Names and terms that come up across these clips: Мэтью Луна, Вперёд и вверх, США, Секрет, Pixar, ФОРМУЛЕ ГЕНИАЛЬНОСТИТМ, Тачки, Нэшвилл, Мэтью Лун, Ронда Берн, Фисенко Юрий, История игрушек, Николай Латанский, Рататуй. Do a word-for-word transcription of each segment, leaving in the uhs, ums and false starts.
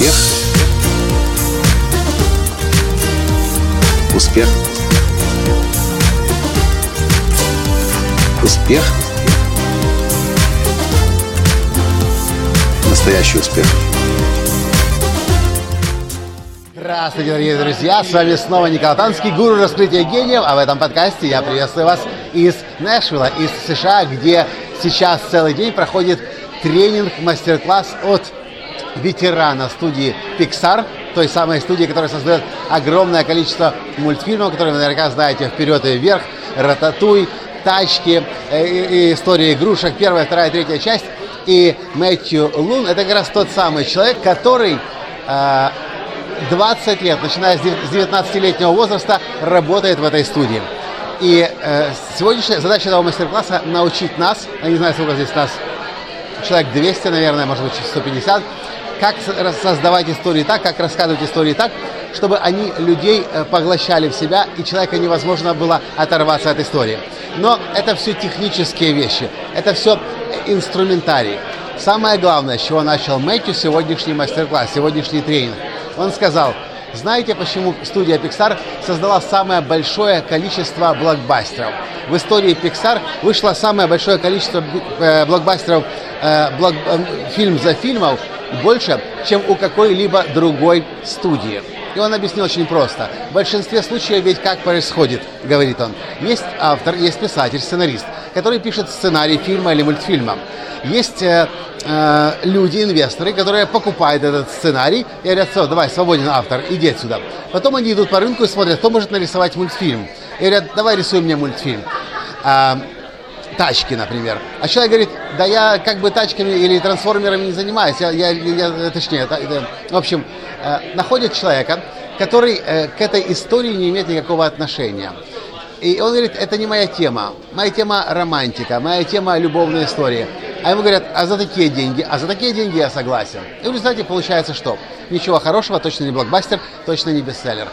Успех. Успех. Успех. Настоящий успех. Здравствуйте, дорогие друзья! С вами снова Николай Латанский, гуру раскрытия гениев. А в этом подкасте я приветствую вас из Нэшвилла, из США, где сейчас целый день проходит тренинг, мастер-класс от ветерана студии Pixar, той самой студии, которая создает огромное количество мультфильмов, которые вы наверняка знаете: «Вперёд и вверх», «Рататуй», «Тачки», «История игрушек», первая, вторая, третья часть. И Мэтью Лун — это как раз тот самый человек, который двадцать лет, начиная с девятнадцатилетнего возраста, работает в этой студии. И э, сегодняшняя задача этого мастер-класса — научить нас, я не знаю, сколько здесь нас, человек двести, наверное, может быть, сто пятьдесят, как создавать истории так, как рассказывать истории так, чтобы они людей поглощали в себя, и человека невозможно было оторваться от истории. Но это все технические вещи, это все инструментарий. Самое главное, с чего начал Мэтью сегодняшний мастер-класс, сегодняшний тренинг. Он сказал: знаете, почему студия Pixar создала самое большое количество блокбастеров? В истории Pixar вышло самое большое количество блокбастеров, э, блок, э, фильм за фильмом, больше, чем у какой-либо другой студии. И он объяснил очень просто. В большинстве случаев ведь как происходит, говорит он. Есть автор, есть писатель, сценарист, который пишет сценарий фильма или мультфильма. Есть э, э, люди, инвесторы, которые покупают этот сценарий и говорят: все, давай, свободен автор, иди отсюда. Потом они идут по рынку и смотрят, кто может нарисовать мультфильм. И говорят: давай, рисуй мне мультфильм. А, тачки, например. А человек говорит: да я как бы тачками или трансформерами не занимаюсь. Я, я, я, точнее, та, я, в общем, э, находят человека, который э, к этой истории не имеет никакого отношения. И он говорит: это не моя тема. Моя тема — романтика, моя тема — любовная история. А ему говорят: а за такие деньги? А за такие деньги я согласен. И в результате получается что? Ничего хорошего, точно не блокбастер, точно не бестселлер.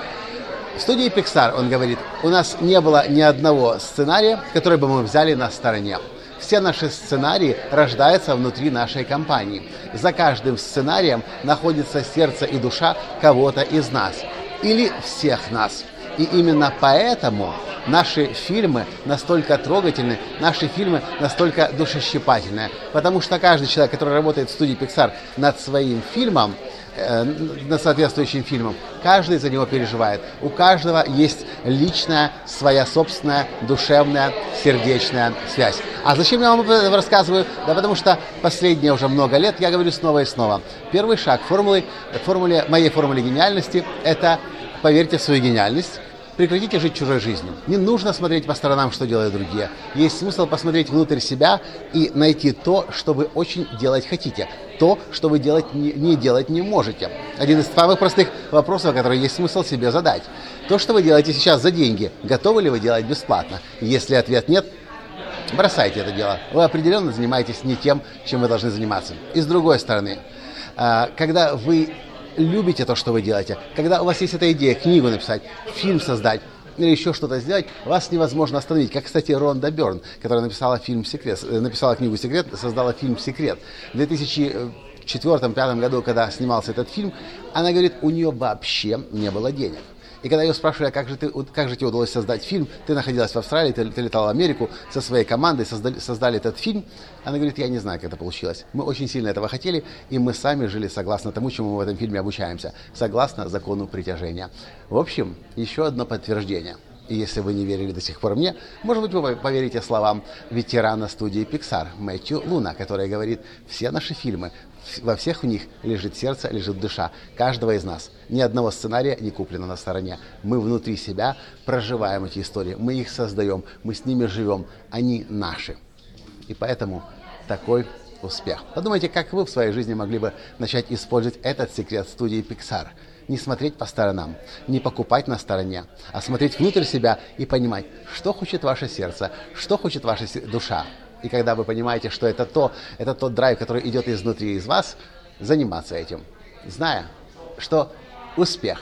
В студии Pixar, он говорит, у нас не было ни одного сценария, который бы мы взяли на стороне. Все наши сценарии рождаются внутри нашей компании. За каждым сценарием находится сердце и душа кого-то из нас. Или всех нас. И именно поэтому наши фильмы настолько трогательны, наши фильмы настолько душещипательны. Потому что каждый человек, который работает в студии Pixar над своим фильмом, э, над соответствующим фильмом, каждый за него переживает. У каждого есть личная, своя собственная, душевная, сердечная связь. А зачем я вам об этом рассказываю? Да потому что последние уже много лет я говорю снова и снова. Первый шаг формулы, формуле, моей формуле гениальности – это поверьте в свою гениальность. Прекратите жить чужой жизнью. Не нужно смотреть по сторонам, что делают другие. Есть смысл посмотреть внутрь себя и найти то, что вы очень делать хотите. То, что вы делать не, не делать не можете. Один из самых простых вопросов, который есть смысл себе задать. То, что вы делаете сейчас за деньги, готовы ли вы делать бесплатно? Если ответ нет, бросайте это дело. Вы определенно занимаетесь не тем, чем вы должны заниматься. И с другой стороны, когда вы любите то, что вы делаете, когда у вас есть эта идея книгу написать, фильм создать или еще что-то сделать, вас невозможно остановить. Как, кстати, Ронда Берн, которая написала, фильм «Секрет», написала книгу «Секрет», создала фильм «Секрет». В две тысячи четвёртом-две тысячи пятом году, когда снимался этот фильм, она говорит, у нее вообще не было денег. И когда ее спрашивали, как же, ты, как же тебе удалось создать фильм, ты находилась в Австралии, ты, ты летала в Америку со своей командой, создали, создали этот фильм, она говорит: я не знаю, как это получилось. Мы очень сильно этого хотели, и мы сами жили согласно тому, чему мы в этом фильме обучаемся, согласно закону притяжения. В общем, еще одно подтверждение. И если вы не верили до сих пор мне, может быть, вы поверите словам ветерана студии Pixar Мэтью Луна, который говорит: все наши фильмы, во всех в них лежит сердце, лежит душа каждого из нас. Ни одного сценария не куплено на стороне. Мы внутри себя проживаем эти истории, мы их создаем, мы с ними живем, они наши. И поэтому такой успех. Подумайте, как вы в своей жизни могли бы начать использовать этот секрет студии Pixar. Не смотреть по сторонам, не покупать на стороне, а смотреть внутрь себя и понимать, что хочет ваше сердце, что хочет ваша душа. И когда вы понимаете, что это то, это тот драйв, который идет изнутри из вас, заниматься этим, зная, что успех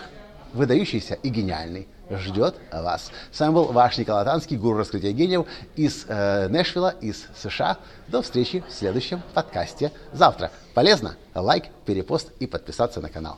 выдающийся и гениальный ждет вас. С вами был ваш Николай Латанский, гуру раскрытия гениев из э, Нэшвилла, из США. До встречи в следующем подкасте завтра. Полезно? Лайк, перепост и подписаться на канал.